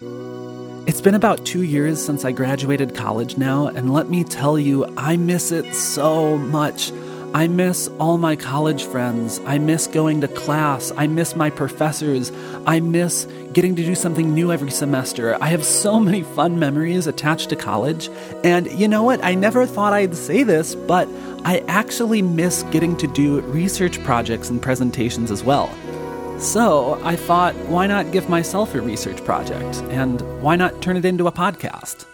It's been about 2 years since I graduated college now, and let me tell you, I miss it so much. I miss all my college friends. I miss going to class. I miss my professors. I miss getting to do something new every semester. I have so many fun memories attached to college. And you know what? I never thought I'd say this, but I actually miss getting to do research projects and presentations as well. So I thought, why not give myself a research project? And why not turn it into a podcast?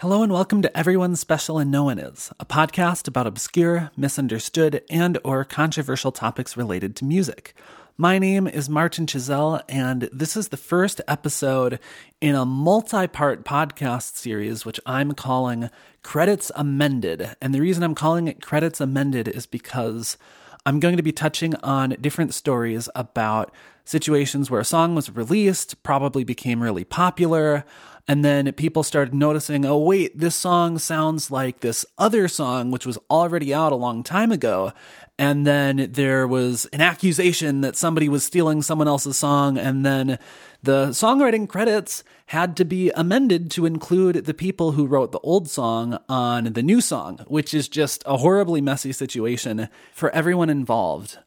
Hello and welcome to Everyone's Special and No One Is, a podcast about obscure, misunderstood, and or controversial topics related to music. My name is Martin Chiselle, and this is the first episode in a multi-part podcast series, which I'm calling Credits Amended. And the reason I'm calling it Credits Amended is because I'm going to be touching on different stories about situations where a song was released, probably became really popular, and then people started noticing, oh wait, this song sounds like this other song, which was already out a long time ago. And then there was an accusation that somebody was stealing someone else's song. And then the songwriting credits had to be amended to include the people who wrote the old song on the new song, which is just a horribly messy situation for everyone involved.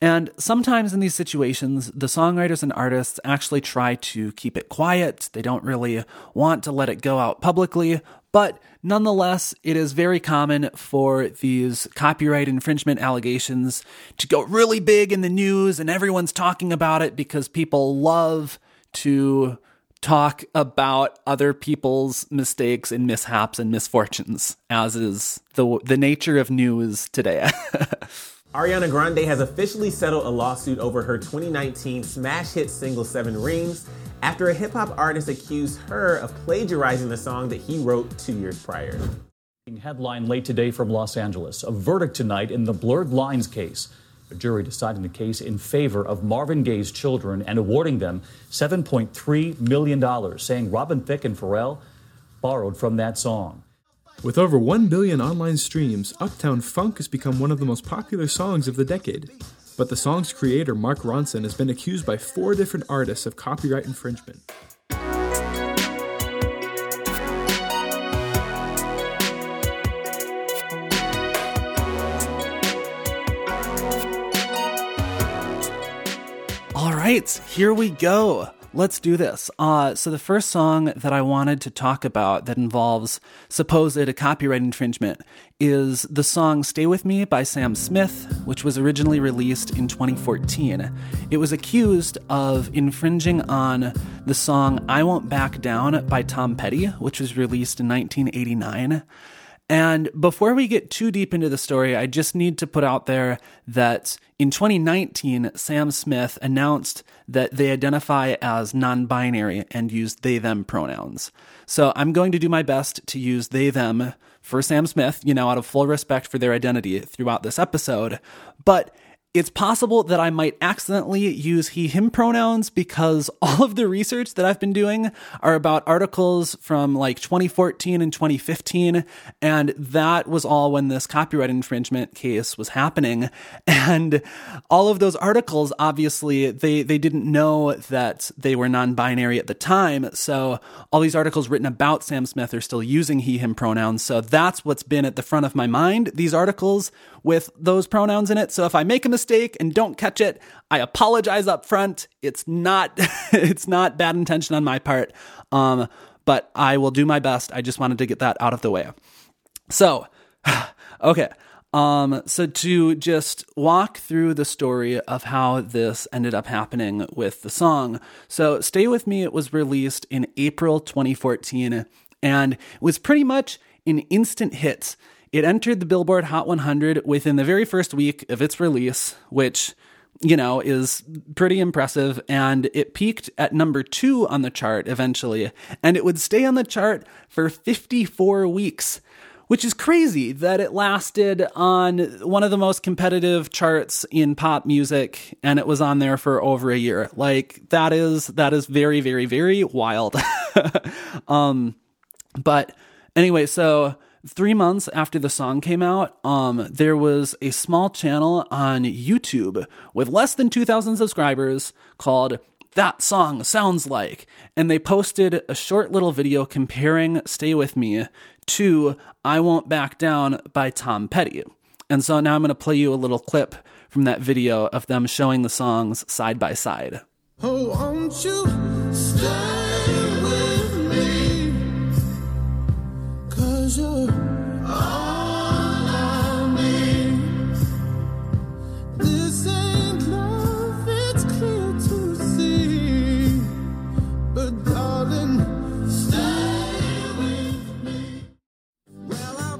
And sometimes in these situations, the songwriters and artists actually try to keep it quiet. They don't really want to let it go out publicly. But nonetheless, it is very common for these copyright infringement allegations to go really big in the news, and everyone's talking about it because people love to talk about other people's mistakes and mishaps and misfortunes, as is the nature of news today. Ariana Grande has officially settled a lawsuit over her 2019 smash hit single 7 Rings after a hip-hop artist accused her of plagiarizing the song that he wrote 2 years prior. Headline late today from Los Angeles, a verdict tonight in the Blurred Lines case. A jury deciding the case in favor of Marvin Gaye's children and awarding them $7.3 million, saying Robin Thicke and Pharrell borrowed from that song. With over 1 billion online streams, Uptown Funk has become one of the most popular songs of the decade. But the song's creator, Mark Ronson, has been accused by 4 different artists of copyright infringement. All right, here we go. Let's do this. So the first song that I wanted to talk about that involves supposed copyright infringement is the song Stay With Me by Sam Smith, which was originally released in 2014. It was accused of infringing on the song I Won't Back Down by Tom Petty, which was released in 1989. And before we get too deep into the story, I just need to put out there that in 2019, Sam Smith announced that they identify as non-binary and use they/them pronouns. So I'm going to do my best to use they/them for Sam Smith, out of full respect for their identity throughout this episode. But it's possible that I might accidentally use he/him pronouns because all of the research that I've been doing are about articles from 2014 and 2015, and that was all when this copyright infringement case was happening. And all of those articles, obviously, they didn't know that they were non-binary at the time, so all these articles written about Sam Smith are still using he/him pronouns, so that's what's been at the front of my mind, these articles with those pronouns in it. So if I make a mistake and don't catch it, I apologize up front. It's not bad intention on my part, but I will do my best. I just wanted to get that out of the way. So, okay. So to just walk through the story of how this ended up happening with the song. So Stay With Me, it was released in April 2014, and it was pretty much an instant hit. It entered the Billboard Hot 100 within the very first week of its release, which, is pretty impressive. And it peaked at number 2 on the chart eventually. And it would stay on the chart for 54 weeks, which is crazy that it lasted on one of the most competitive charts in pop music. And it was on there for over a year. That is very, very, very wild. But anyway, so 3 months after the song came out, there was a small channel on YouTube with less than 2,000 subscribers called That Song Sounds Like, and they posted a short little video comparing Stay With Me to I Won't Back Down by Tom Petty. And so now I'm going to play you a little clip from that video of them showing the songs side by side. Oh, won't you stay with me, 'cause you're all I need. This ain't love, it's clear to see, but darling, stay with me. Well, I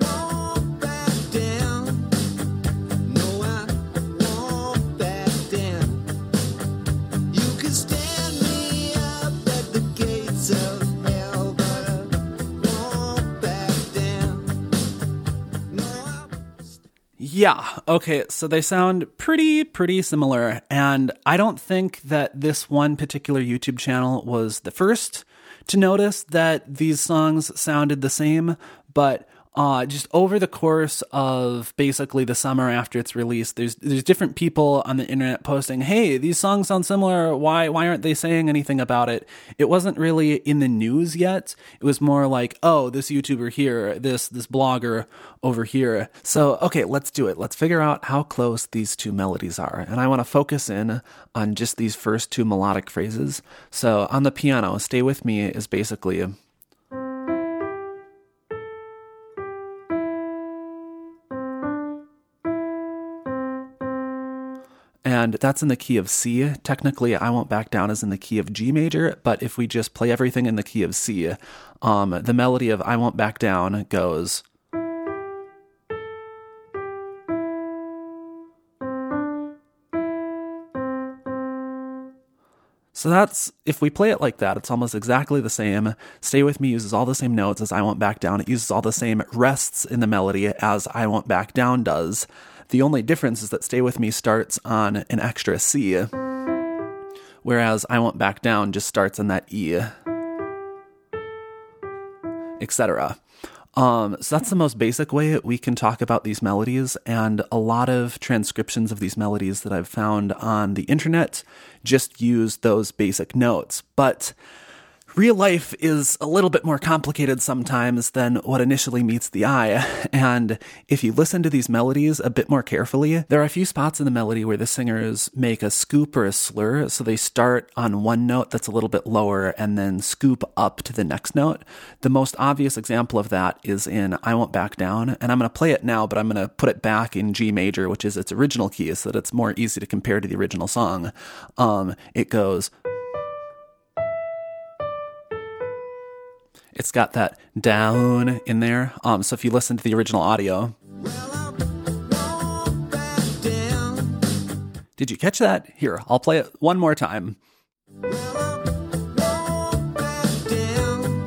won't back down, no, I won't back down. You can stand me up at the gates of hell, but I won't back down, no, I won't. Yeah, okay, so they sound pretty similar, and I don't think that this one particular YouTube channel was the first to notice that these songs sounded the same, but just over the course of basically the summer after it's released, there's different people on the internet posting, hey, these songs sound similar, why aren't they saying anything about it? It wasn't really in the news yet. It was more like, oh, this YouTuber here, this blogger over here. So, okay, let's do it. Let's figure out how close these two melodies are. And I want to focus in on just these first two melodic phrases. So on the piano, Stay With Me is basically... And that's in the key of C. Technically, I Won't Back Down is in the key of G major, but if we just play everything in the key of C, the melody of I Won't Back Down goes... So that's, if we play it like that, it's almost exactly the same. Stay With Me uses all the same notes as I Won't Back Down. It uses all the same rests in the melody as I Won't Back Down does. The only difference is that Stay With Me starts on an extra C, whereas I Won't Back Down just starts on that E, etc. So that's the most basic way we can talk about these melodies, and a lot of transcriptions of these melodies that I've found on the internet just use those basic notes. But real life is a little bit more complicated sometimes than what initially meets the eye, and if you listen to these melodies a bit more carefully, there are a few spots in the melody where the singers make a scoop or a slur, so they start on one note that's a little bit lower and then scoop up to the next note. The most obvious example of that is in I Won't Back Down, and I'm going to play it now, but I'm going to put it back in G major, which is its original key, so that it's more easy to compare to the original song. It goes... It's got that down in there. So if you listen to the original audio. Well, I won't back down. Did you catch that? Here, I'll play it one more time. Well, I won't back down.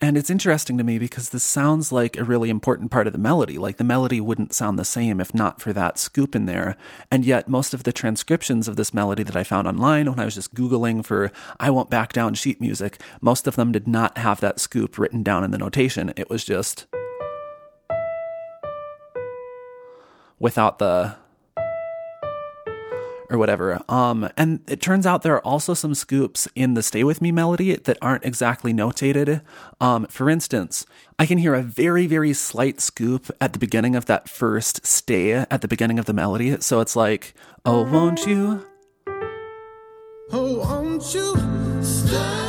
And it's interesting to me because this sounds like a really important part of the melody. Like the melody wouldn't sound the same if not for that scoop in there. And yet most of the transcriptions of this melody that I found online when I was just Googling for I Won't Back Down sheet music, most of them did not have that scoop written down in the notation. It was just without the... or whatever. And it turns out there are also some scoops in the Stay With Me melody that aren't exactly notated. For instance, I can hear a very, very slight scoop at the beginning of that first stay at the beginning of the melody. So it's like, oh, won't you? Oh, won't you stay?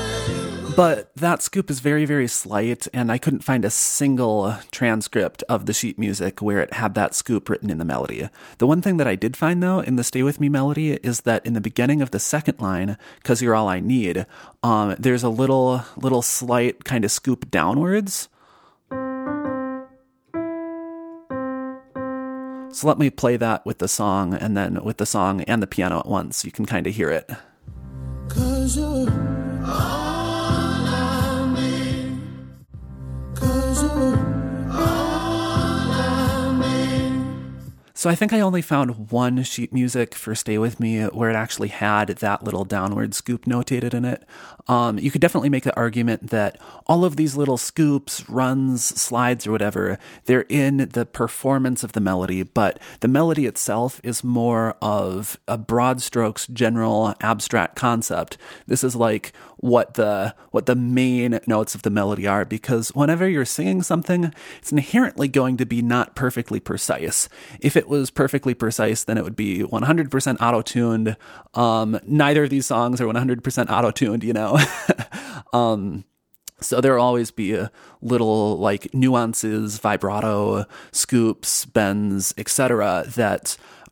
But that scoop is very, very slight, and I couldn't find a single transcript of the sheet music where it had that scoop written in the melody. The one thing that I did find, though, in the Stay With Me melody is that in the beginning of the second line, 'Cause You're All I Need, there's a little slight kind of scoop downwards. So let me play that with the song, and then with the song and the piano at once. You can kind of hear it. 'Cause you're all So I think I only found one sheet music for Stay With Me where it actually had that little downward scoop notated in it. You could definitely make the argument that all of these little scoops, runs, slides, or whatever, they're in the performance of the melody, but the melody itself is more of a broad strokes, general, abstract concept. This is like what the main notes of the melody are, because whenever you're singing something, it's inherently going to be not perfectly precise. If it was perfectly precise, then it would be 100% auto-tuned. Neither of these songs are 100% auto-tuned, you know. So there will always be little like nuances, vibrato, scoops, bends, etc.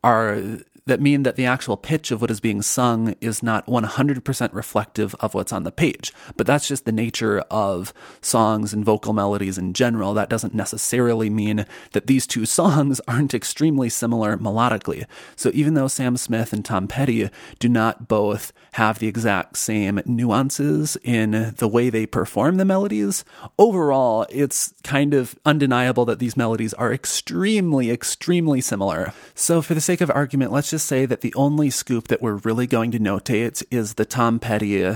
that mean that the actual pitch of what is being sung is not 100% reflective of what's on the page. But that's just the nature of songs and vocal melodies in general. That doesn't necessarily mean that these two songs aren't extremely similar melodically. So even though Sam Smith and Tom Petty do not both have the exact same nuances in the way they perform the melodies, overall, it's kind of undeniable that these melodies are extremely, extremely similar. So for the sake of argument, let's just say that the only scoop that we're really going to notate is the Tom Petty,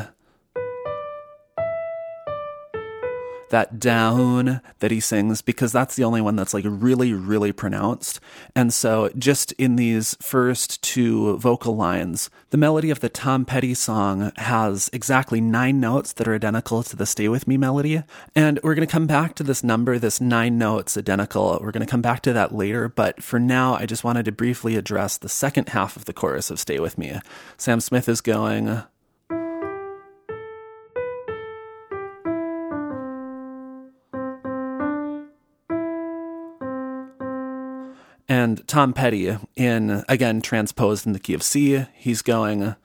that down that he sings, because that's the only one that's like really, really pronounced. And so just in these first two vocal lines, the melody of the Tom Petty song has exactly 9 notes that are identical to the Stay With Me melody. And we're going to come back to this number, this 9 notes identical. We're going to come back to that later. But for now, I just wanted to briefly address the second half of the chorus of Stay With Me. Sam Smith is going... And Tom Petty, in again transposed in the key of C, he's going.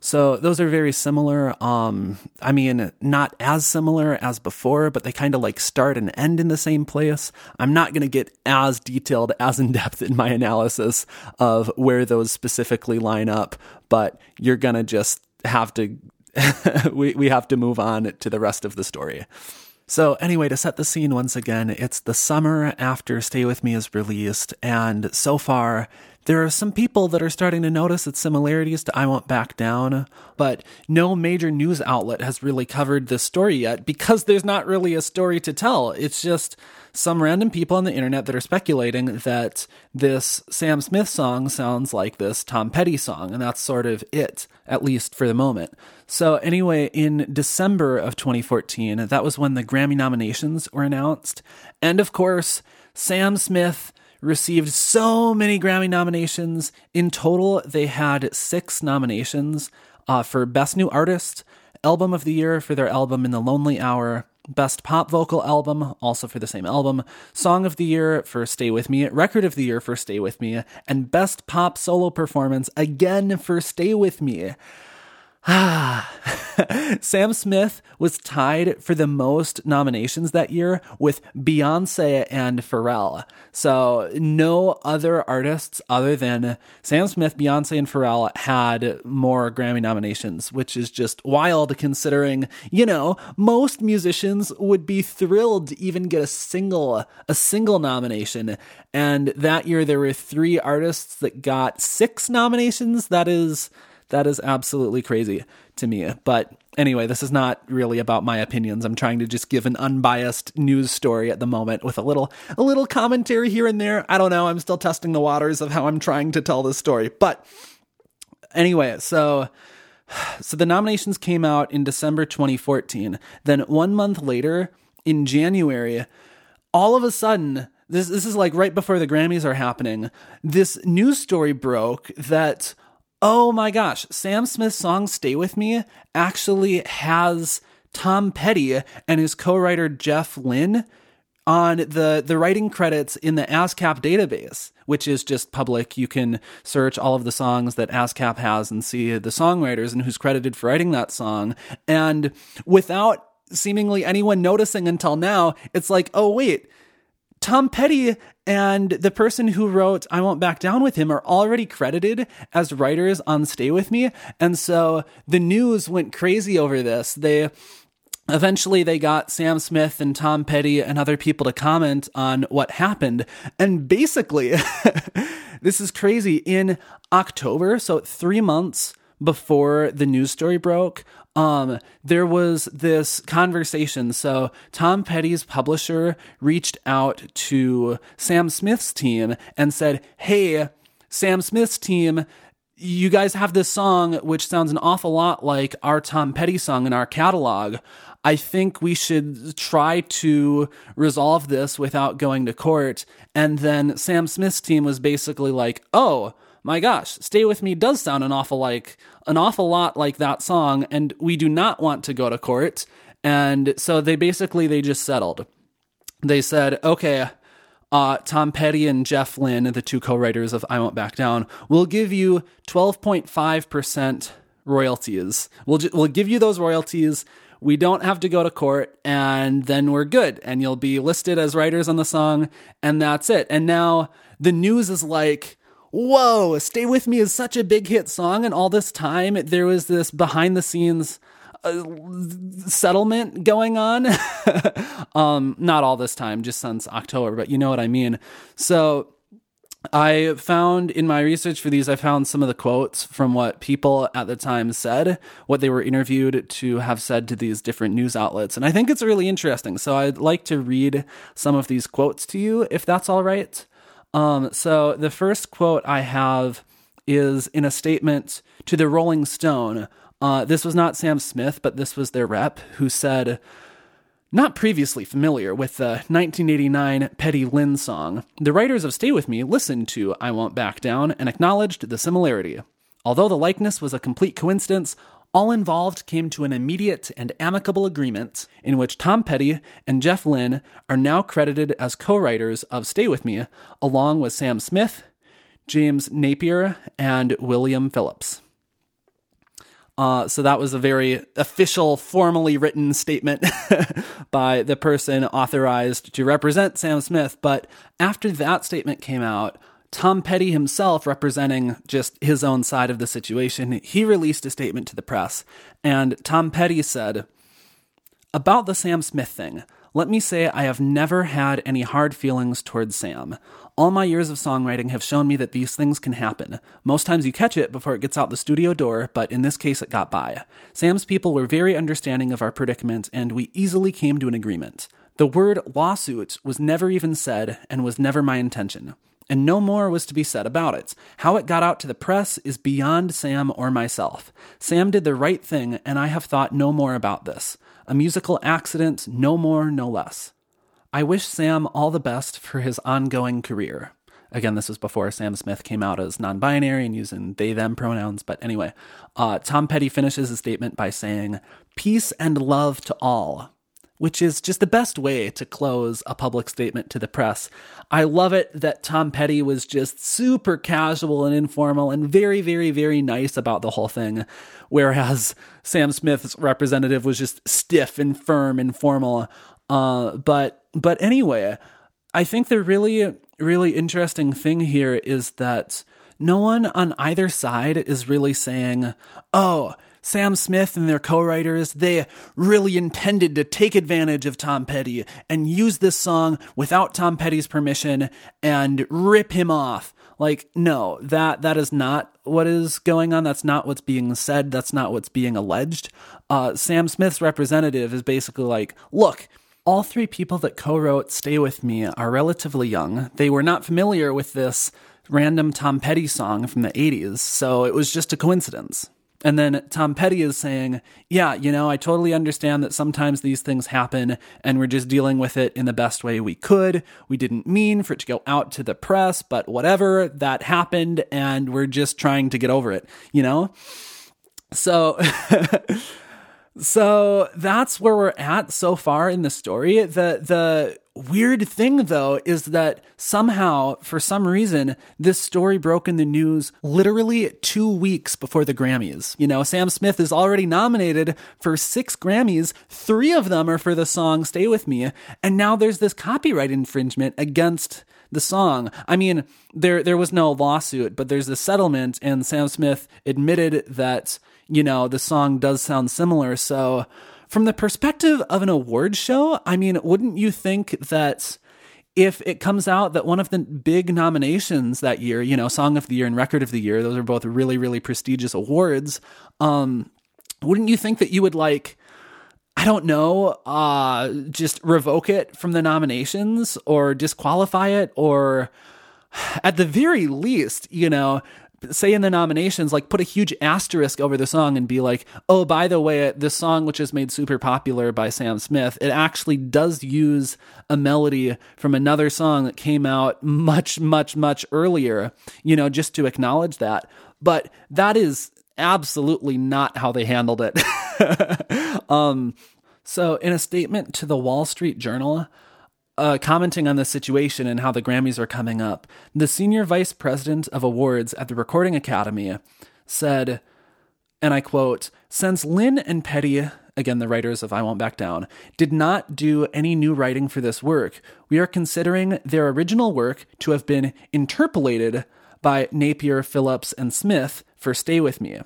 So those are very similar. I mean, not as similar as before, but they kind of like start and end in the same place. I'm not going to get as detailed, as in-depth in my analysis of where those specifically line up, but you're going to just have to... we have to move on to the rest of the story. So anyway, to set the scene once again, it's the summer after Stay With Me is released, and so far, there are some people that are starting to notice its similarities to I Won't Back Down, but no major news outlet has really covered this story yet because there's not really a story to tell. It's just some random people on the internet that are speculating that this Sam Smith song sounds like this Tom Petty song, and that's sort of it, at least for the moment. So anyway, in December of 2014, that was when the Grammy nominations were announced, and of course, Sam Smith received so many Grammy nominations. In total, they had 6 nominations for Best New Artist, Album of the Year for their album In the Lonely Hour, Best Pop Vocal Album, also for the same album, Song of the Year for Stay With Me, Record of the Year for Stay With Me, and Best Pop Solo Performance, again for Stay With Me. Sam Smith was tied for the most nominations that year with Beyonce and Pharrell. So no other artists other than Sam Smith, Beyonce, and Pharrell had more Grammy nominations, which is just wild considering, you know, most musicians would be thrilled to even get a single nomination. And that year there were 3 artists that got 6 nominations. That is absolutely crazy to me. But anyway, this is not really about my opinions. I'm trying to just give an unbiased news story at the moment with a little commentary here and there. I don't know. I'm still testing the waters of how I'm trying to tell this story. But anyway, so the nominations came out in December 2014. Then 1 month later, in January, all of a sudden, this is like right before the Grammys are happening, this news story broke that... oh my gosh, Sam Smith's song Stay With Me actually has Tom Petty and his co-writer Jeff Lynne on the writing credits in the ASCAP database, which is just public. You can search all of the songs that ASCAP has and see the songwriters and who's credited for writing that song. And without seemingly anyone noticing until now, it's like, oh wait, Tom Petty and the person who wrote I Won't Back Down with him are already credited as writers on Stay With Me. And so the news went crazy over this. Eventually, they got Sam Smith and Tom Petty and other people to comment on what happened. And basically, this is crazy, in October, so 3 months before the news story broke, there was this conversation. So Tom Petty's publisher reached out to Sam Smith's team and said, "Hey, Sam Smith's team, you guys have this song, which sounds an awful lot like our Tom Petty song in our catalog. I think we should try to resolve this without going to court." And then Sam Smith's team was basically like, "Oh my gosh, Stay With Me does sound an awful lot like that song, and we do not want to go to court." And so they just settled. They said, "Okay, Tom Petty and Jeff Lynne, the two co-writers of I Won't Back Down, will give you 12.5% royalties. We'll give you those royalties. We don't have to go to court, and then we're good, and you'll be listed as writers on the song, and that's it." And now the news is like, whoa, Stay With Me is such a big hit song, and all this time there was this behind-the-scenes settlement going on. Not all this time, just since October, but you know what I mean. So I found in my research for these, I found some of the quotes from what people at the time said, what they were interviewed to have said to these different news outlets. And I think it's really interesting. So I'd like to read some of these quotes to you, if that's all right. So the first quote I have is in a statement to the Rolling Stone. This was not Sam Smith, but this was their rep, who said, "Not previously familiar with the 1989 Petty Lynn song, the writers of Stay With Me listened to I Won't Back Down and acknowledged the similarity. Although the likeness was a complete coincidence, all involved came to an immediate and amicable agreement in which Tom Petty and Jeff Lynne are now credited as co-writers of Stay With Me, along with Sam Smith, James Napier, and William Phillips." So that was a very official, formally written statement by the person authorized to represent Sam Smith. But after that statement came out, Tom Petty himself, representing just his own side of the situation, he released a statement to the press. And Tom Petty said, "About the Sam Smith thing, let me say I have never had any hard feelings towards Sam. All my years of songwriting have shown me that these things can happen. Most times you catch it before it gets out the studio door, but in this case it got by. Sam's people were very understanding of our predicament, and we easily came to an agreement. The word lawsuit was never even said and was never my intention. And no more was to be said about it. How it got out to the press is beyond Sam or myself. Sam did the right thing, and I have thought no more about this. A musical accident, no more, no less. I wish Sam all the best for his ongoing career." Again, this was before Sam Smith came out as non-binary and using they/them pronouns. But anyway, Tom Petty finishes his statement by saying, "Peace and love to all," which is just the best way to close a public statement to the press. I love it that Tom Petty was just super casual and informal and very, very, very nice about the whole thing, whereas Sam Smith's representative was just stiff and firm and formal. But anyway, I think the really, really interesting thing here is that no one on either side is really saying, "Oh, Sam Smith and their co-writers, they really intended to take advantage of Tom Petty and use this song without Tom Petty's permission and rip him off." Like, no, that is not what is going on. That's not what's being said. That's not what's being alleged. Sam Smith's representative is basically like, "Look, all three people that co-wrote Stay With Me are relatively young. They were not familiar with this random Tom Petty song from the 80s, so it was just a coincidence." And then Tom Petty is saying, "Yeah, I totally understand that sometimes these things happen, and we're just dealing with it in the best way we could. We didn't mean for it to go out to the press, but whatever, that happened, and we're just trying to get over it, So, so that's where we're at so far in the story. The weird thing, though, is that somehow, for some reason, this story broke in the news literally 2 weeks before the Grammys. You know, Sam Smith is already nominated for 6 Grammys. 3 of them are for the song Stay With Me. And now there's this copyright infringement against the song. I mean, there was no lawsuit, but there's a settlement, and Sam Smith admitted that, you know, the song does sound similar. So from the perspective of an award show, I mean, wouldn't you think that if it comes out that one of the big nominations that year, you know, Song of the Year and Record of the Year, those are both really, really prestigious awards, wouldn't you think that you would, like, I don't know, just revoke it from the nominations or disqualify it, or at the very least, you know, say in the nominations, like, put a huge asterisk over the song and be like, oh, by the way, this song, which is made super popular by Sam Smith, it actually does use a melody from another song that came out much, much, much earlier, you know, just to acknowledge that. But that is absolutely not how they handled it. So in a statement to the Wall Street Journal, commenting on the situation and how the Grammys are coming up, the senior vice president of awards at the Recording Academy said, and I quote, "Since Lynne and Petty," again, the writers of I Won't Back Down, "did not do any new writing for this work, we are considering their original work to have been interpolated by Napier, Phillips, and Smith for Stay With Me.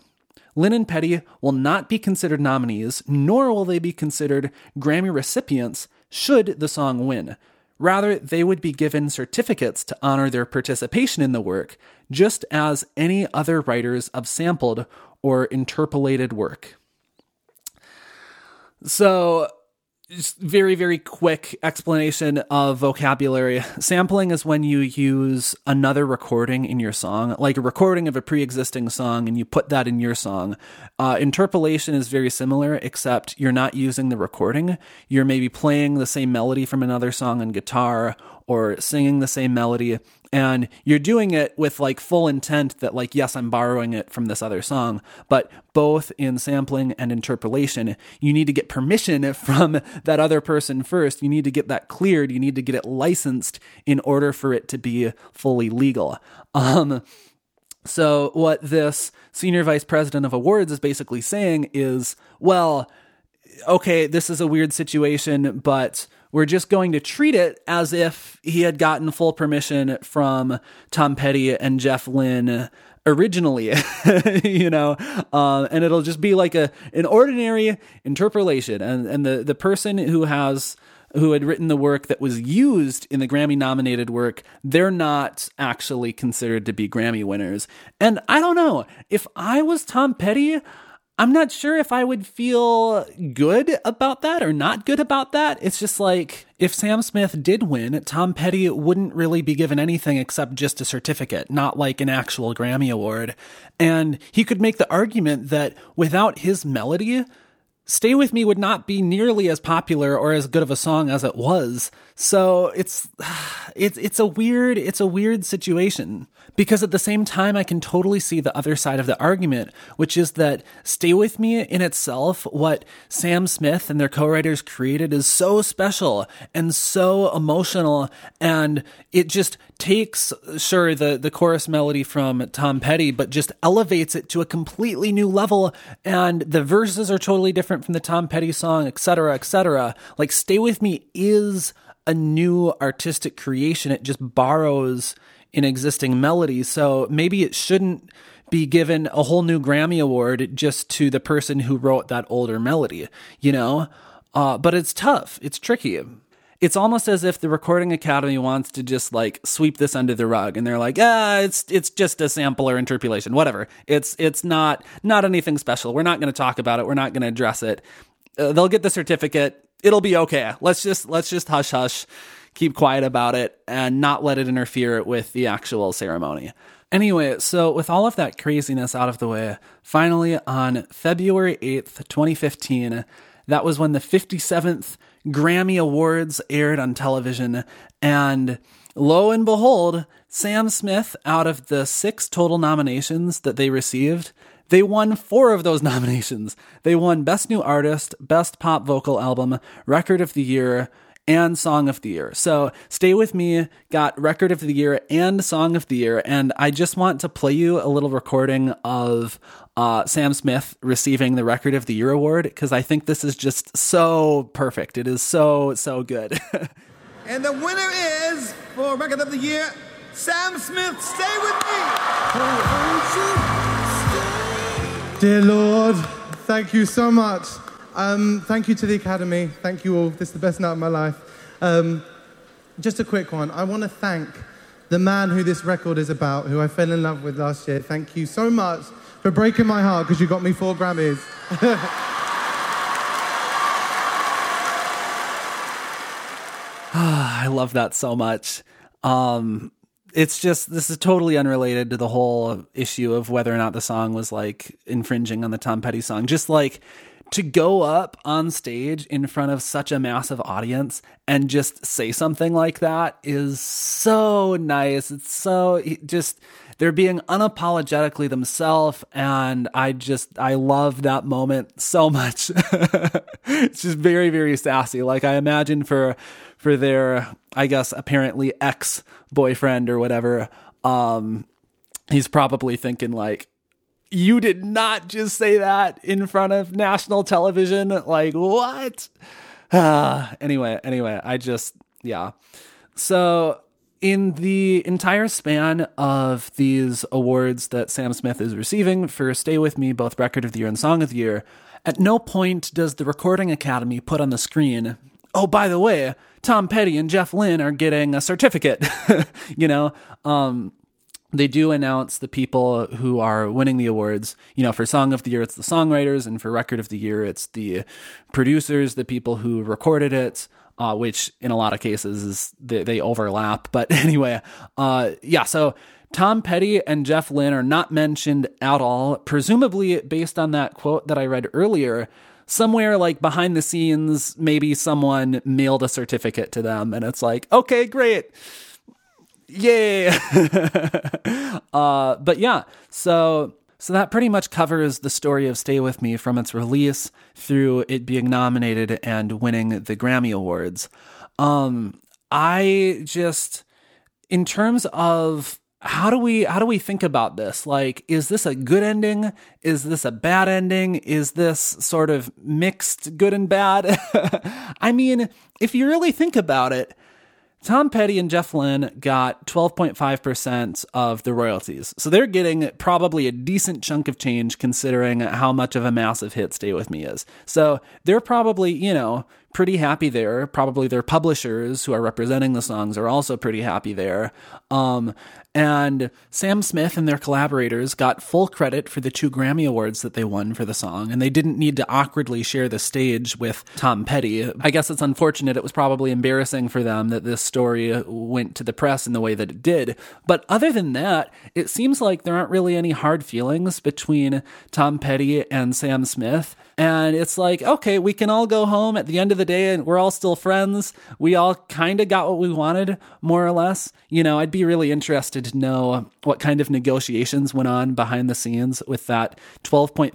Lynne and Petty will not be considered nominees, nor will they be considered Grammy recipients should the song win. Rather, they would be given certificates to honor their participation in the work, just as any other writers of sampled or interpolated work." So, just very, very quick explanation of vocabulary. Sampling is when you use another recording in your song, like a recording of a pre-existing song, and you put that in your song. Interpolation is very similar, except you're not using the recording. You're maybe playing the same melody from another song on guitar, or singing the same melody, and you're doing it with, like, full intent that, like, yes, I'm borrowing it from this other song. But both in sampling and interpolation, you need to get permission from that other person first. You need to get that cleared. You need to get it licensed in order for it to be fully legal. So what this senior vice president of awards is basically saying is, well, okay, this is a weird situation, but we're just going to treat it as if he had gotten full permission from Tom Petty and Jeff Lynne originally, you know, and it'll just be like an ordinary interpolation. And the person who had written the work that was used in the Grammy-nominated work, they're not actually considered to be Grammy winners. And I don't know, if I was Tom Petty, I'm not sure if I would feel good about that or not good about that. It's just like, if Sam Smith did win, Tom Petty wouldn't really be given anything except just a certificate, not like an actual Grammy award. And he could make the argument that without his melody, Stay With Me would not be nearly as popular or as good of a song as it was. So it's a weird situation, because at the same time, I can totally see the other side of the argument, which is that Stay With Me in itself, what Sam Smith and their co-writers created, is so special and so emotional, and it just takes, sure, the chorus melody from Tom Petty, but just elevates it to a completely new level, and the verses are totally different from the Tom Petty song, etc., etc. Like, Stay With Me is a new artistic creation. It just borrows an existing melody. So maybe it shouldn't be given a whole new Grammy award just to the person who wrote that older melody, you know? But it's tough. It's tricky. It's almost as if the Recording Academy wants to just, like, sweep this under the rug, and they're like, it's just a sample or interpolation, whatever. It's not anything special. We're not going to talk about it. We're not going to address it. They'll get the certificate. It'll be okay. Let's just hush hush, keep quiet about it, and not let it interfere with the actual ceremony. Anyway, so with all of that craziness out of the way, finally on February 8th, 2015, that was when the 57th Grammy Awards aired on television, and lo and behold, Sam Smith, out of the 6 total nominations that they received, they won 4 of those nominations. They won Best New Artist, Best Pop Vocal Album, Record of the Year, and Song of the Year. So Stay With Me got Record of the Year and Song of the Year. And I just want to play you a little recording of Sam Smith receiving the Record of the Year award, because I think this is just so perfect. It is so, so good. And the winner is, for Record of the Year, Sam Smith, Stay With Me. Dear Lord, thank you so much. Thank you to the Academy. Thank you all. This is the best night of my life. Just a quick one. I want to thank the man who this record is about, who I fell in love with last year. Thank you so much for breaking my heart, because you got me 4 Grammys. I love that so much. It's just, this is totally unrelated to the whole issue of whether or not the song was like infringing on the Tom Petty song. Just like, to go up on stage in front of such a massive audience and just say something like that is so nice. It's so just, they're being unapologetically themselves. And I love that moment so much. It's just very, very sassy. Like, I imagine for their, I guess, apparently ex-boyfriend or whatever, he's probably thinking like, you did not just say that in front of national television. Like, what? Anyway, I just, yeah. So in the entire span of these awards that Sam Smith is receiving for Stay With Me, both Record of the Year and Song of the Year, at no point does the Recording Academy put on the screen, oh, by the way, Tom Petty and Jeff Lynne are getting a certificate, you know? They do announce the people who are winning the awards. You know, for Song of the Year, it's the songwriters, and for Record of the Year, it's the producers, the people who recorded it, which in a lot of cases is they overlap. But anyway, yeah, so Tom Petty and Jeff Lynne are not mentioned at all, presumably based on that quote that I read earlier. Somewhere like behind the scenes, maybe someone mailed a certificate to them, and it's like, okay, great. Yay. But yeah, so that pretty much covers the story of Stay With Me from its release through it being nominated and winning the Grammy Awards. I just, in terms of how do we think about this? Like, is this a good ending? Is this a bad ending? Is this sort of mixed good and bad? I mean, if you really think about it, Tom Petty and Jeff Lynne got 12.5% of the royalties. So they're getting probably a decent chunk of change considering how much of a massive hit Stay With Me is. So they're probably, you know, pretty happy there. Probably their publishers who are representing the songs are also pretty happy there. And Sam Smith and their collaborators got full credit for the 2 Grammy Awards that they won for the song, and they didn't need to awkwardly share the stage with Tom Petty. I guess it's unfortunate. It was probably embarrassing for them that this story went to the press in the way that it did. But other than that, it seems like there aren't really any hard feelings between Tom Petty and Sam Smith. And it's like, okay, we can all go home at the end of the day and we're all still friends. We all kind of got what we wanted, more or less. You know, I'd be really interested to know what kind of negotiations went on behind the scenes with that 12.5%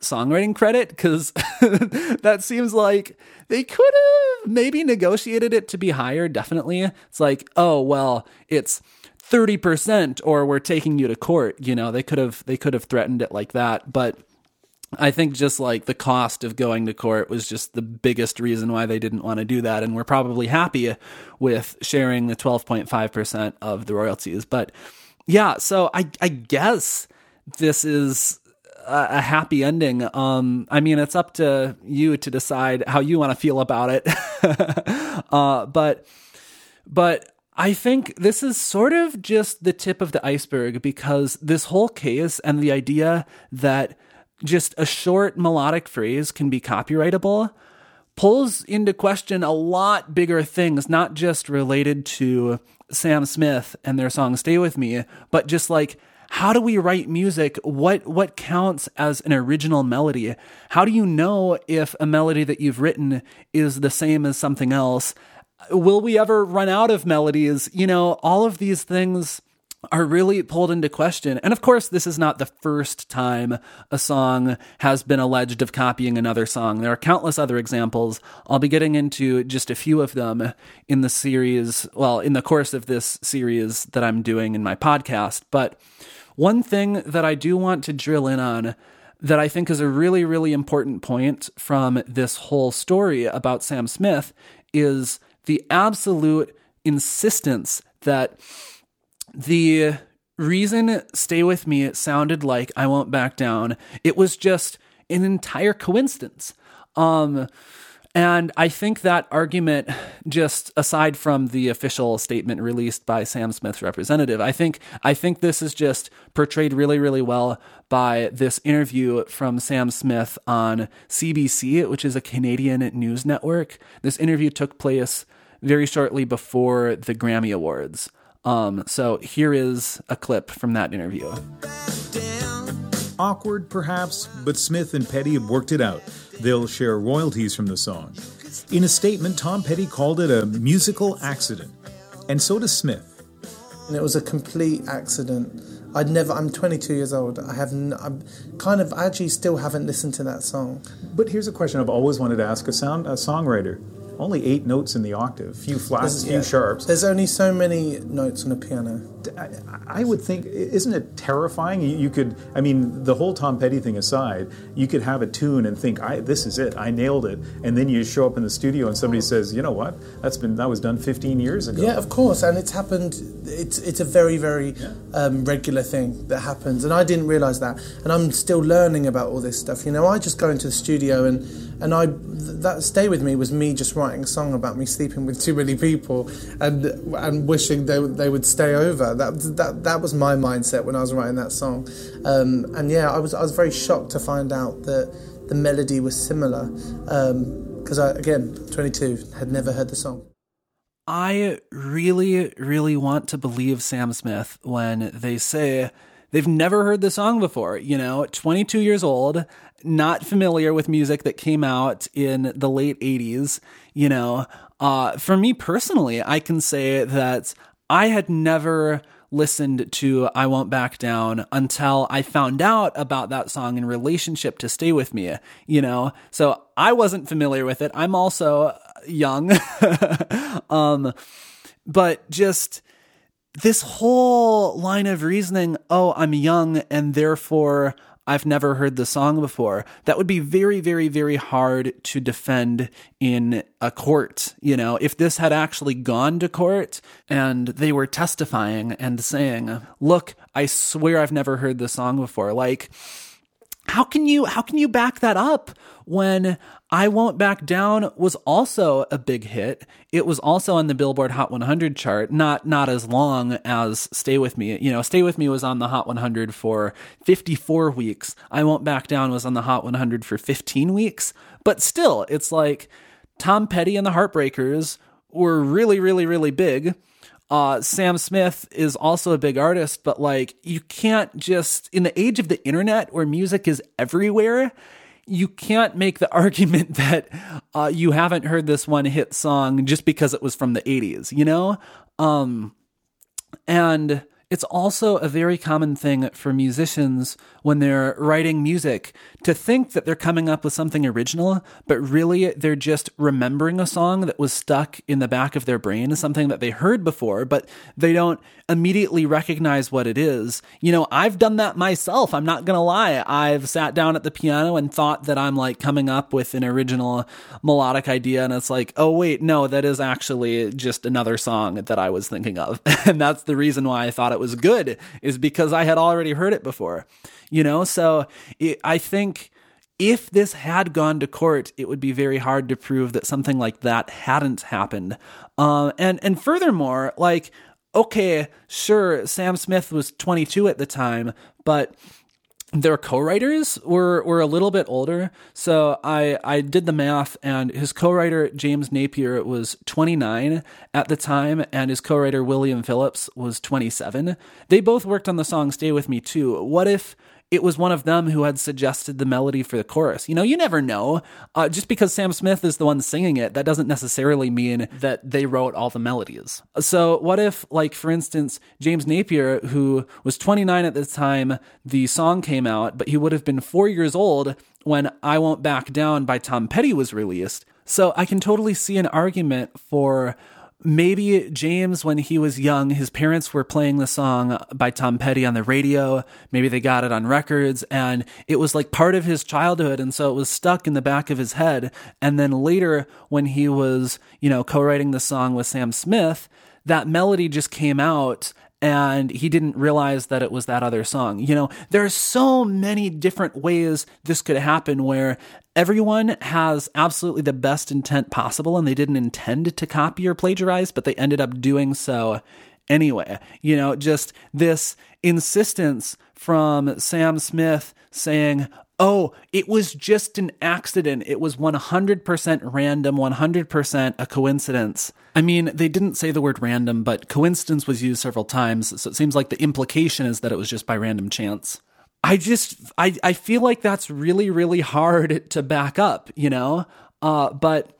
songwriting credit, because that seems like they could have maybe negotiated it to be higher, definitely. It's like, oh, well, it's 30% or we're taking you to court. You know, they could have threatened it like that, but I think just like the cost of going to court was just the biggest reason why they didn't want to do that. And we're probably happy with sharing the 12.5% of the royalties. But yeah, so I guess this is a happy ending. I mean, it's up to you to decide how you want to feel about it. But I think this is sort of just the tip of the iceberg, because this whole case and the idea that just a short melodic phrase can be copyrightable pulls into question a lot bigger things, not just related to Sam Smith and their song Stay With Me, but just like, how do we write music? What counts as an original melody? How do you know if a melody that you've written is the same as something else? Will we ever run out of melodies? You know, all of these things are really pulled into question. And of course, this is not the first time a song has been alleged of copying another song. There are countless other examples. I'll be getting into just a few of them in the series, well, in the course of this series that I'm doing in my podcast. But one thing that I do want to drill in on that I think is a really, really important point from this whole story about Sam Smith is the absolute insistence that the reason Stay With Me sounded like I Won't Back Down, it was just an entire coincidence. And I think that argument, just aside from the official statement released by Sam Smith's representative, I think this is just portrayed really, really well by this interview from Sam Smith on CBC, which is a Canadian news network. This interview took place very shortly before the Grammy Awards. So here is a clip from that interview. Awkward, perhaps, but Smith and Petty have worked it out. They'll share royalties from the song. In a statement, Tom Petty called it a musical accident. And so does Smith. And it was a complete accident. I'm 22 years old. I actually still haven't listened to that song. But here's a question I've always wanted to ask a songwriter. Only 8 notes in the octave, few flats, few sharps. There's only so many notes on a piano. I would think, isn't it terrifying? You could, I mean, the whole Tom Petty thing aside, you could have a tune and think, this is it, I nailed it. And then you show up in the studio and somebody says, you know what, that was done 15 years ago. Yeah, of course, and it's happened, it's a very, very regular thing that happens. And I didn't realise that. And I'm still learning about all this stuff, you know. I just go into the studio and Stay With Me was me just writing a song about me sleeping with too many people and wishing they would stay over. That was my mindset when I was writing that song. I was very shocked to find out that the melody was similar because I, again, 22, had never heard the song. I really, really want to believe Sam Smith when they say they've never heard the song before. You know, 22 years old, not familiar with music that came out in the late 80s, you know. For me personally, I can say that I had never listened to I Won't Back Down until I found out about that song in relationship to Stay With Me, you know. So I wasn't familiar with it. I'm also young. But just this whole line of reasoning, oh, I'm young and therefore I've never heard the song before. That would be very, very, very hard to defend in a court. You know, if this had actually gone to court and they were testifying and saying, look, I swear I've never heard the song before. Like, how can you back that up when I Won't Back Down was also a big hit? It was also on the Billboard Hot 100 chart, not as long as Stay With Me. You know, Stay With Me was on the Hot 100 for 54 weeks. I Won't Back Down was on the Hot 100 for 15 weeks. But still, it's like Tom Petty and the Heartbreakers were really, really, really big. Sam Smith is also a big artist, but like, you can't just, in the age of the internet where music is everywhere, you can't make the argument that you haven't heard this one hit song just because it was from the 80s, you know? And it's also a very common thing for musicians when they're writing music to think that they're coming up with something original, but really they're just remembering a song that was stuck in the back of their brain, something that they heard before, but they don't immediately recognize what it is. You know, I've done that myself. I'm not going to lie. I've sat down at the piano and thought that I'm like coming up with an original melodic idea. And it's like, oh wait, no, that is actually just another song that I was thinking of. And that's the reason why I thought it was good, is because I had already heard it before, you know? So I think if this had gone to court, it would be very hard to prove that something like that hadn't happened. And furthermore, like, okay, sure, Sam Smith was 22 at the time, but their co-writers were a little bit older. So I did the math, and his co-writer James Napier was 29 at the time, and his co-writer William Phillips was 27. They both worked on the song Stay With Me Too. What if it was one of them who had suggested the melody for the chorus. You know, you never know. Just because Sam Smith is the one singing it, that doesn't necessarily mean that they wrote all the melodies. So what if, like, for instance, James Napier, who was 29 at the time the song came out, but he would have been 4 years old when I Won't Back Down by Tom Petty was released. So I can totally see an argument for maybe James, when he was young, his parents were playing the song by Tom Petty on the radio. Maybe they got it on records, and it was like part of his childhood, and so it was stuck in the back of his head. And then later, when he was, you know, co-writing the song with Sam Smith, that melody just came out, and he didn't realize that it was that other song. You know, there are so many different ways this could happen where everyone has absolutely the best intent possible, and they didn't intend to copy or plagiarize, but they ended up doing so anyway. You know, just this insistence from Sam Smith saying, oh, it was just an accident. It was 100% random, 100% a coincidence. I mean, they didn't say the word random, but coincidence was used several times, so it seems like the implication is that it was just by random chance. I feel like that's really, really hard to back up, you know? But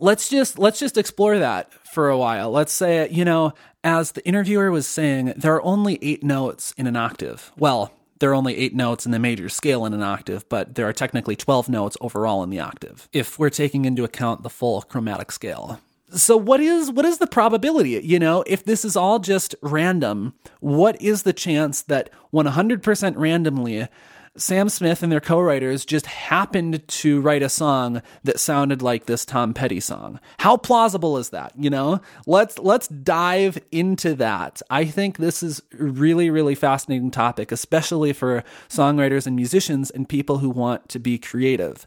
let's just explore that for a while. Let's say, you know, as the interviewer was saying, there are only 8 notes in an octave. Well, there are only 8 notes in the major scale in an octave, but there are technically 12 notes overall in the octave, if we're taking into account the full chromatic scale. So what is the probability? You know, if this is all just random, what is the chance that 100% randomly Sam Smith and their co-writers just happened to write a song that sounded like this Tom Petty song? How plausible is that? You know, let's dive into that. I think this is a really, really fascinating topic, especially for songwriters and musicians and people who want to be creative.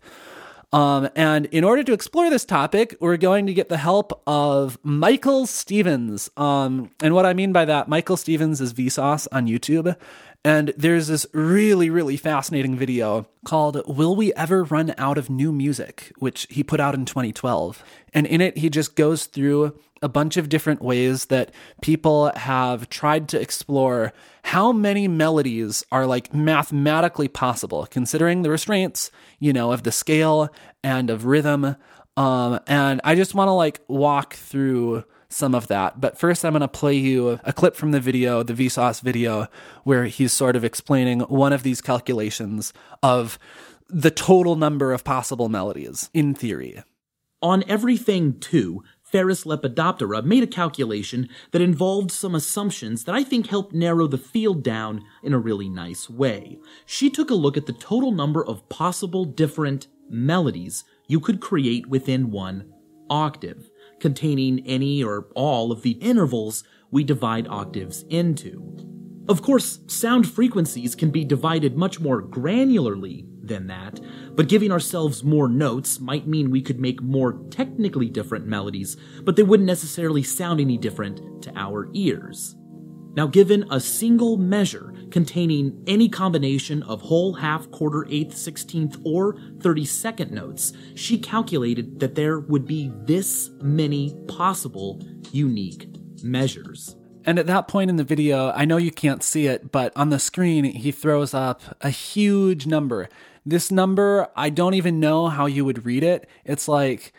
And in order to explore this topic, we're going to get the help of Michael Stevens. And what I mean by that, Michael Stevens is Vsauce on YouTube. And there's this really, really fascinating video called Will We Ever Run Out of New Music?, which he put out in 2012. And in it, he just goes through a bunch of different ways that people have tried to explore how many melodies are, like, mathematically possible, considering the restraints, you know, of the scale and of rhythm. And I just want to, like, walk through some of that. But first, I'm going to play you a clip from the video, the Vsauce video, where he's sort of explaining one of these calculations of the total number of possible melodies in theory. On Everything2, Ferris Lepidoptera made a calculation that involved some assumptions that I think helped narrow the field down in a really nice way. She took a look at the total number of possible different melodies you could create within one octave, containing any or all of the intervals we divide octaves into. Of course, sound frequencies can be divided much more granularly than that, but giving ourselves more notes might mean we could make more technically different melodies, but they wouldn't necessarily sound any different to our ears. Now, given a single measure containing any combination of whole, half, quarter, eighth, 16th, or 32nd notes, she calculated that there would be this many possible unique measures. And at that point in the video, I know you can't see it, but on the screen, he throws up a huge number. This number, I don't even know how you would read it. It's like,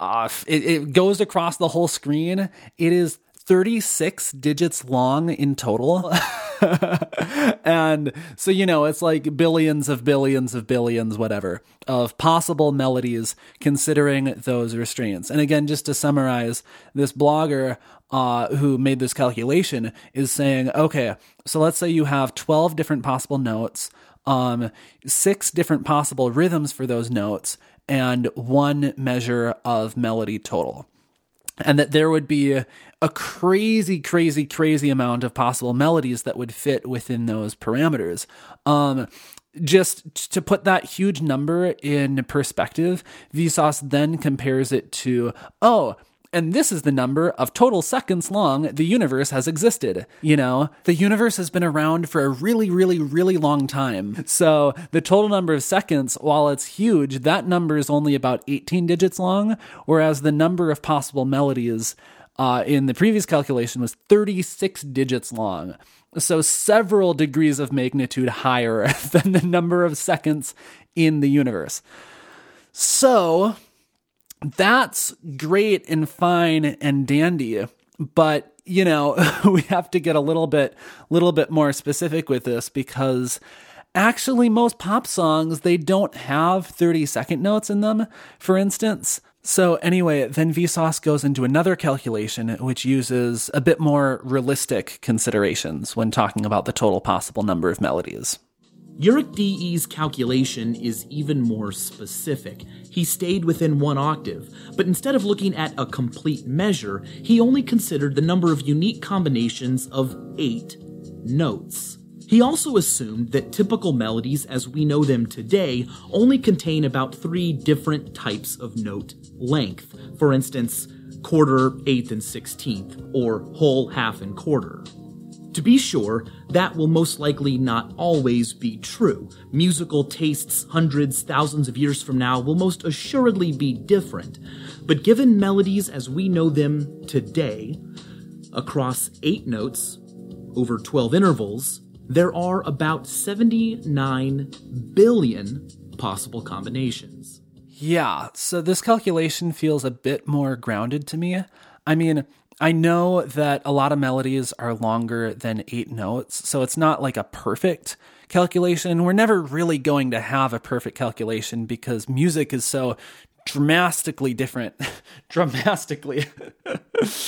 it goes across the whole screen. It is 36 digits long in total. And so, you know, it's like billions of billions of billions, whatever, of possible melodies considering those restraints. And again, just to summarize, this blogger who made this calculation is saying, okay, so let's say you have 12 different possible notes, 6 different possible rhythms for those notes, and 1 measure of melody total. And that there would be a crazy, crazy, crazy amount of possible melodies that would fit within those parameters. Just to put that huge number in perspective, Vsauce then compares it to, and this is the number of total seconds long the universe has existed. You know, the universe has been around for a really, really, really long time. So the total number of seconds, while it's huge, that number is only about 18 digits long, whereas the number of possible melodies in the previous calculation was 36 digits long. So several degrees of magnitude higher than the number of seconds in the universe. So that's great and fine and dandy, but you know, we have to get a little bit more specific with this, because actually most pop songs, they don't have 30-second notes in them, for instance. So anyway, then Vsauce goes into another calculation which uses a bit more realistic considerations when talking about the total possible number of melodies. Uric DE's calculation is even more specific. He stayed within one octave, but instead of looking at a complete measure, he only considered the number of unique combinations of 8 notes. He also assumed that typical melodies as we know them today only contain about 3 different types of note length. For instance, quarter, eighth, and 16th, or whole, half, and quarter. To be sure, that will most likely not always be true. Musical tastes hundreds, thousands of years from now will most assuredly be different. But given melodies as we know them today, across 8 notes, over 12 intervals, there are about 79 billion possible combinations. Yeah, so this calculation feels a bit more grounded to me. I mean, I know that a lot of melodies are longer than 8 notes, so it's not like a perfect calculation. We're never really going to have a perfect calculation because music is so dramatically different. Dramatically.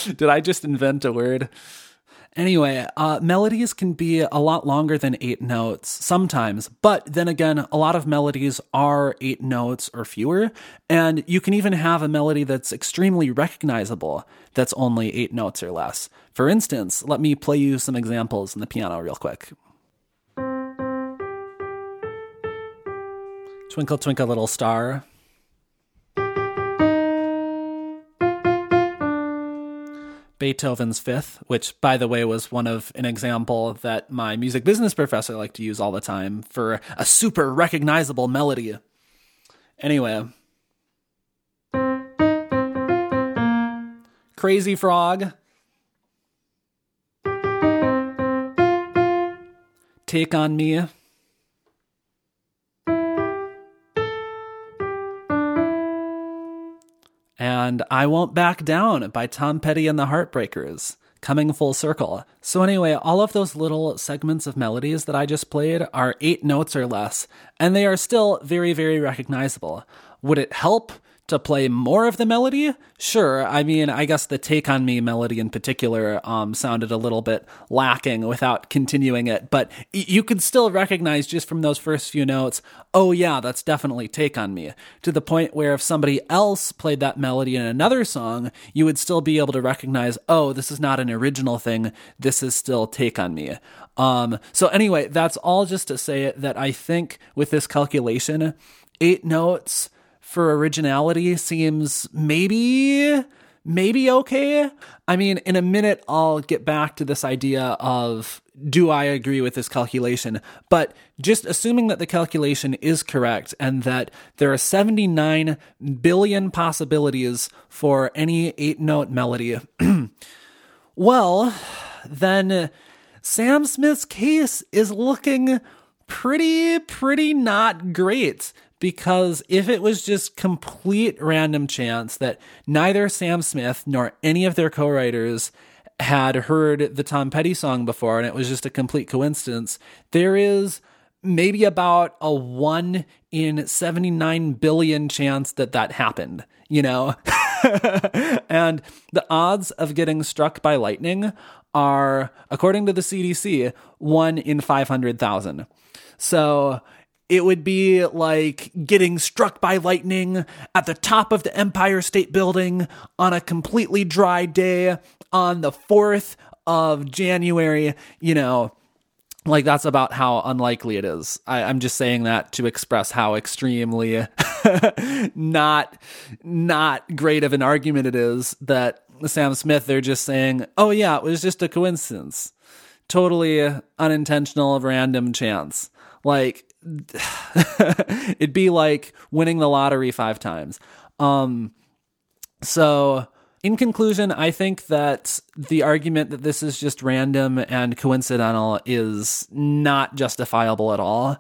Did I just invent a word? Anyway, melodies can be a lot longer than 8 notes sometimes, but then again, a lot of melodies are 8 notes or fewer, and you can even have a melody that's extremely recognizable that's only 8 notes or less. For instance, let me play you some examples on the piano real quick. Twinkle, Twinkle, Little Star. Beethoven's Fifth, which, by the way, was an example that my music business professor liked to use all the time for a super recognizable melody. Anyway. Crazy Frog. Take on Me. And I Won't Back Down by Tom Petty and the Heartbreakers, coming full circle. So anyway, all of those little segments of melodies that I just played are 8 notes or less, and they are still very, very recognizable. Would it help to play more of the melody? Sure. I mean, I guess the Take on Me melody in particular sounded a little bit lacking without continuing it, but you could still recognize just from those first few notes, oh yeah, that's definitely Take on Me, to the point where if somebody else played that melody in another song, you would still be able to recognize, oh, this is not an original thing, this is still Take on Me. So anyway, that's all just to say that I think with this calculation, 8 notes for originality seems maybe okay. I mean, in a minute, I'll get back to this idea of, do I agree with this calculation? But just assuming that the calculation is correct and that there are 79 billion possibilities for any 8-note melody, well, then Sam Smith's case is looking pretty not great. Because if it was just complete random chance that neither Sam Smith nor any of their co-writers had heard the Tom Petty song before, and it was just a complete coincidence, there is maybe about a 1 in 79 billion chance that happened, you know? And the odds of getting struck by lightning are, according to the CDC, 1 in 500,000. So it would be like getting struck by lightning at the top of the Empire State Building on a completely dry day on the 4th of January. You know, like that's about how unlikely it is. I'm just saying that to express how extremely not great of an argument it is that Sam Smith, they're just saying, oh yeah, it was just a coincidence. Totally unintentional, random chance. Like, it'd be like winning the lottery 5 times. So In conclusion, I think that the argument that this is just random and coincidental is not justifiable at all.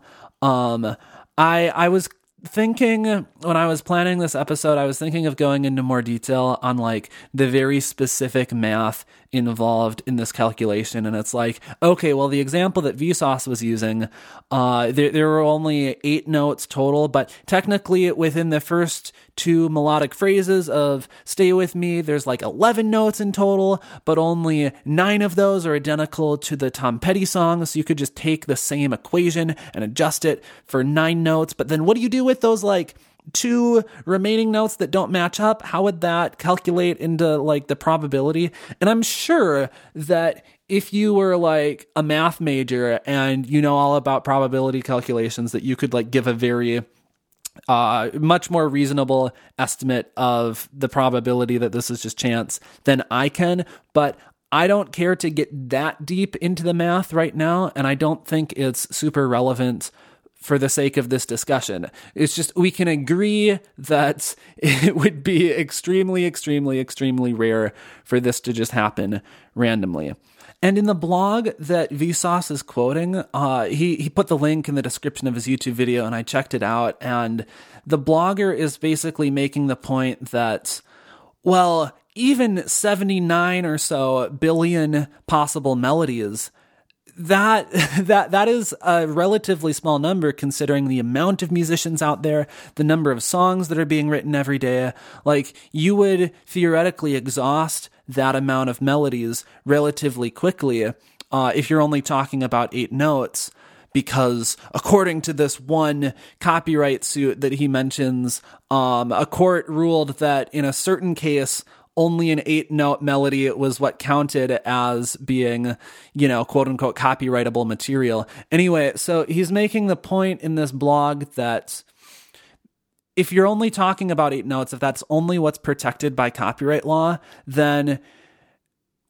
I was thinking, when I was planning this episode, I was thinking of going into more detail on like the very specific math involved in this calculation. And it's like, okay, well, the example that Vsauce was using, there were only 8 notes total, but technically within the first 2 melodic phrases of Stay With Me, there's like 11 notes in total, but only 9 of those are identical to the Tom Petty song. So you could just take the same equation and adjust it for 9 notes. But then what do you do with those like 2 remaining notes that don't match up? How would that calculate into like the probability? And I'm sure that if you were like a math major and you know all about probability calculations, that you could like give a very much more reasonable estimate of the probability that this is just chance than I can. But I don't care to get that deep into the math right now, and I don't think it's super relevant for the sake of this discussion. It's just, we can agree that it would be extremely, extremely, extremely rare for this to just happen randomly. And in the blog that Vsauce is quoting, he put the link in the description of his YouTube video, and I checked it out. And the blogger is basically making the point that, well, even 79 or so billion possible melodies, that is a relatively small number considering the amount of musicians out there, the number of songs that are being written every day. Like, you would theoretically exhaust that amount of melodies relatively quickly if you're only talking about 8 notes, because according to this one copyright suit that he mentions, a court ruled that in a certain case, only an 8-note melody was what counted as being, you know, quote unquote copyrightable material. Anyway, so he's making the point in this blog that if you're only talking about 8 notes, if that's only what's protected by copyright law, then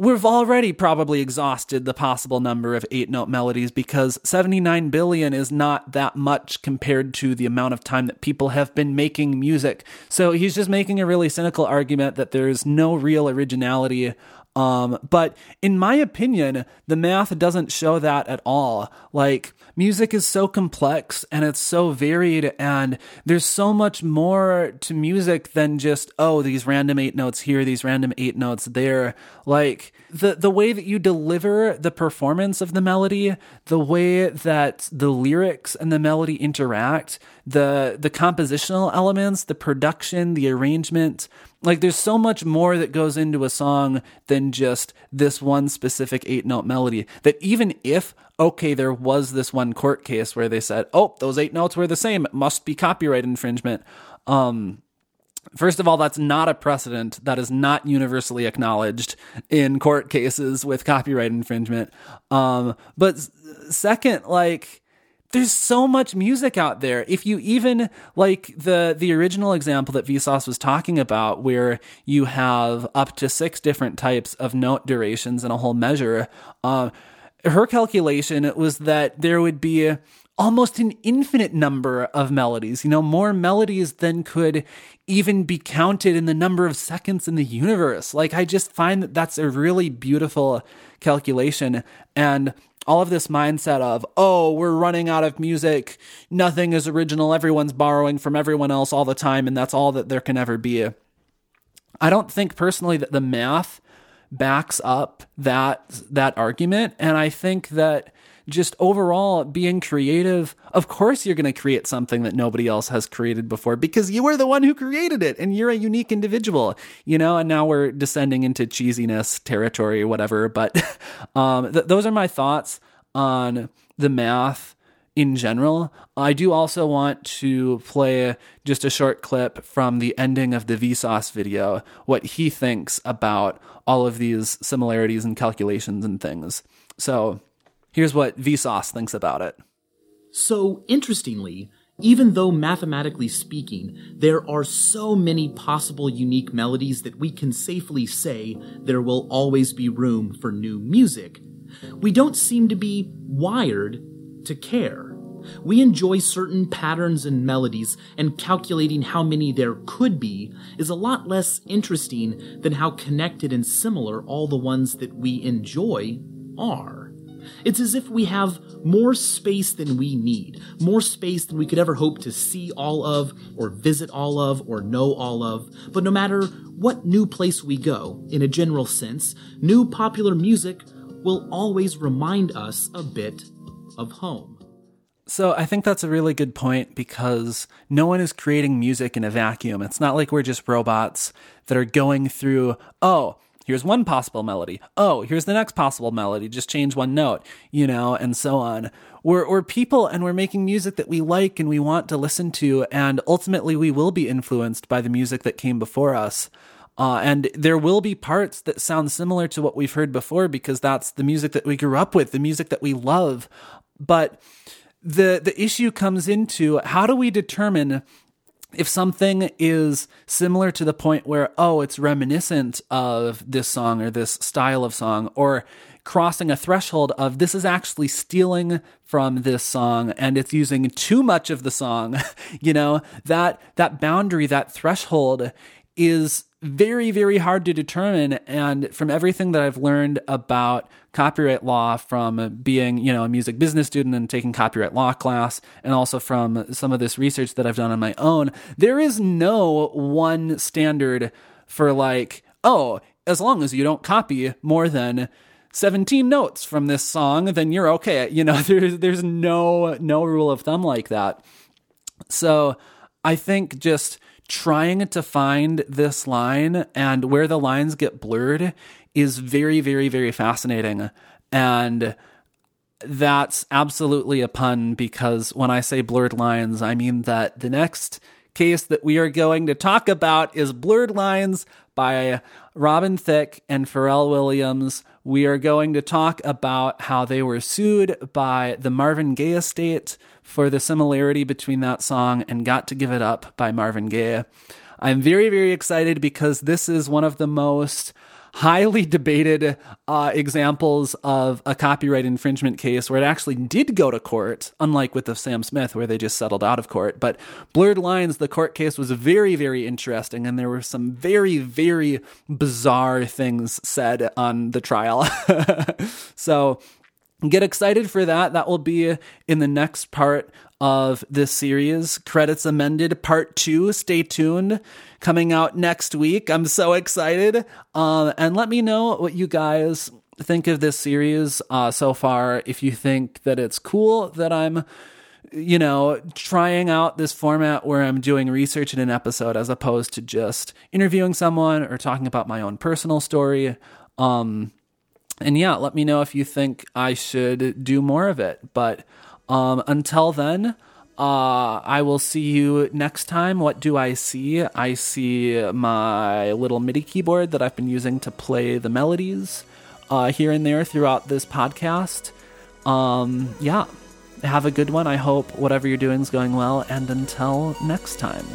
we've already probably exhausted the possible number of 8-note melodies, because 79 billion is not that much compared to the amount of time that people have been making music. So he's just making a really cynical argument that there's no real originality. But in my opinion, the math doesn't show that at all. Like, music is so complex and it's so varied, and there's so much more to music than just, oh, these random 8 notes here, these random 8 notes there. Like, the way that you deliver the performance of the melody, the way that the lyrics and the melody interact, the compositional elements, the production, the arrangement. Like, there's so much more that goes into a song than just this one specific 8-note melody, that even if, okay, there was this one court case where they said, oh, those 8 notes were the same, it must be copyright infringement. First of all, that's not a precedent. That is not universally acknowledged in court cases with copyright infringement. But second, like, there's so much music out there. If you even, like the original example that Vsauce was talking about, where you have up to 6 different types of note durations in a whole measure, her calculation was that there would be almost an infinite number of melodies, you know, more melodies than could even be counted in the number of seconds in the universe. Like, I just find that that's a really beautiful calculation. And all of this mindset of, oh, we're running out of music, nothing is original, everyone's borrowing from everyone else all the time, and that's all that there can ever be. I don't think personally that the math backs up that argument. And I think that just overall being creative, of course you're going to create something that nobody else has created before, because you were the one who created it and you're a unique individual, you know. And now we're descending into cheesiness territory, whatever. But those are my thoughts on the math in general. I do also want to play just a short clip from the ending of the Vsauce video, what he thinks about all of these similarities and calculations and things. So here's what Vsauce thinks about it. So, interestingly, even though mathematically speaking, there are so many possible unique melodies that we can safely say there will always be room for new music, we don't seem to be wired to care. We enjoy certain patterns and melodies, and calculating how many there could be is a lot less interesting than how connected and similar all the ones that we enjoy are. It's as if we have more space than we need, more space than we could ever hope to see all of, or visit all of, or know all of, but no matter what new place we go, in a general sense, new popular music will always remind us a bit of home. So I think that's a really good point, because no one is creating music in a vacuum. It's not like we're just robots that are going through, oh, here's one possible melody. Oh, here's the next possible melody. Just change one note, you know, and so on. We're people, and we're making music that we like and we want to listen to, and ultimately we will be influenced by the music that came before us. And there will be parts that sound similar to what we've heard before, because that's the music that we grew up with, the music that we love. But the issue comes into, how do we determine if something is similar to the point where, oh, it's reminiscent of this song or this style of song, or crossing a threshold of this is actually stealing from this song and it's using too much of the song, you know, that boundary, that threshold is very, very hard to determine. And from everything that I've learned about copyright law, from being, you know, a music business student and taking copyright law class, and also from some of this research that I've done on my own, there is no one standard for, like, oh, as long as you don't copy more than 17 notes from this song, then you're okay. You know, there's no rule of thumb like that. So I think just trying to find this line and where the lines get blurred is very, very, very fascinating. And that's absolutely a pun, because when I say blurred lines, I mean that the next case that we are going to talk about is Blurred Lines by Robin Thicke and Pharrell Williams. We are going to talk about how they were sued by the Marvin Gaye estate for the similarity between that song and Got to Give It Up by Marvin Gaye. I'm very, very excited, because this is one of the most highly debated examples of a copyright infringement case where it actually did go to court, unlike with the Sam Smith where they just settled out of court. But Blurred Lines, the court case, was very, very interesting, and there were some very, very bizarre things said on the trial. So get excited for that. That will be in the next part of this series, Credits Amended Part 2. Stay tuned. Coming out next week. I'm so excited. And let me know what you guys think of this series so far. If you think that it's cool that I'm, you know, trying out this format where I'm doing research in an episode as opposed to just interviewing someone or talking about my own personal story. And yeah, let me know if you think I should do more of it. But until then, I will see you next time. What do I see? I see my little MIDI keyboard that I've been using to play the melodies here and there throughout this podcast. Yeah, have a good one. I hope whatever you're doing is going well. And until next time.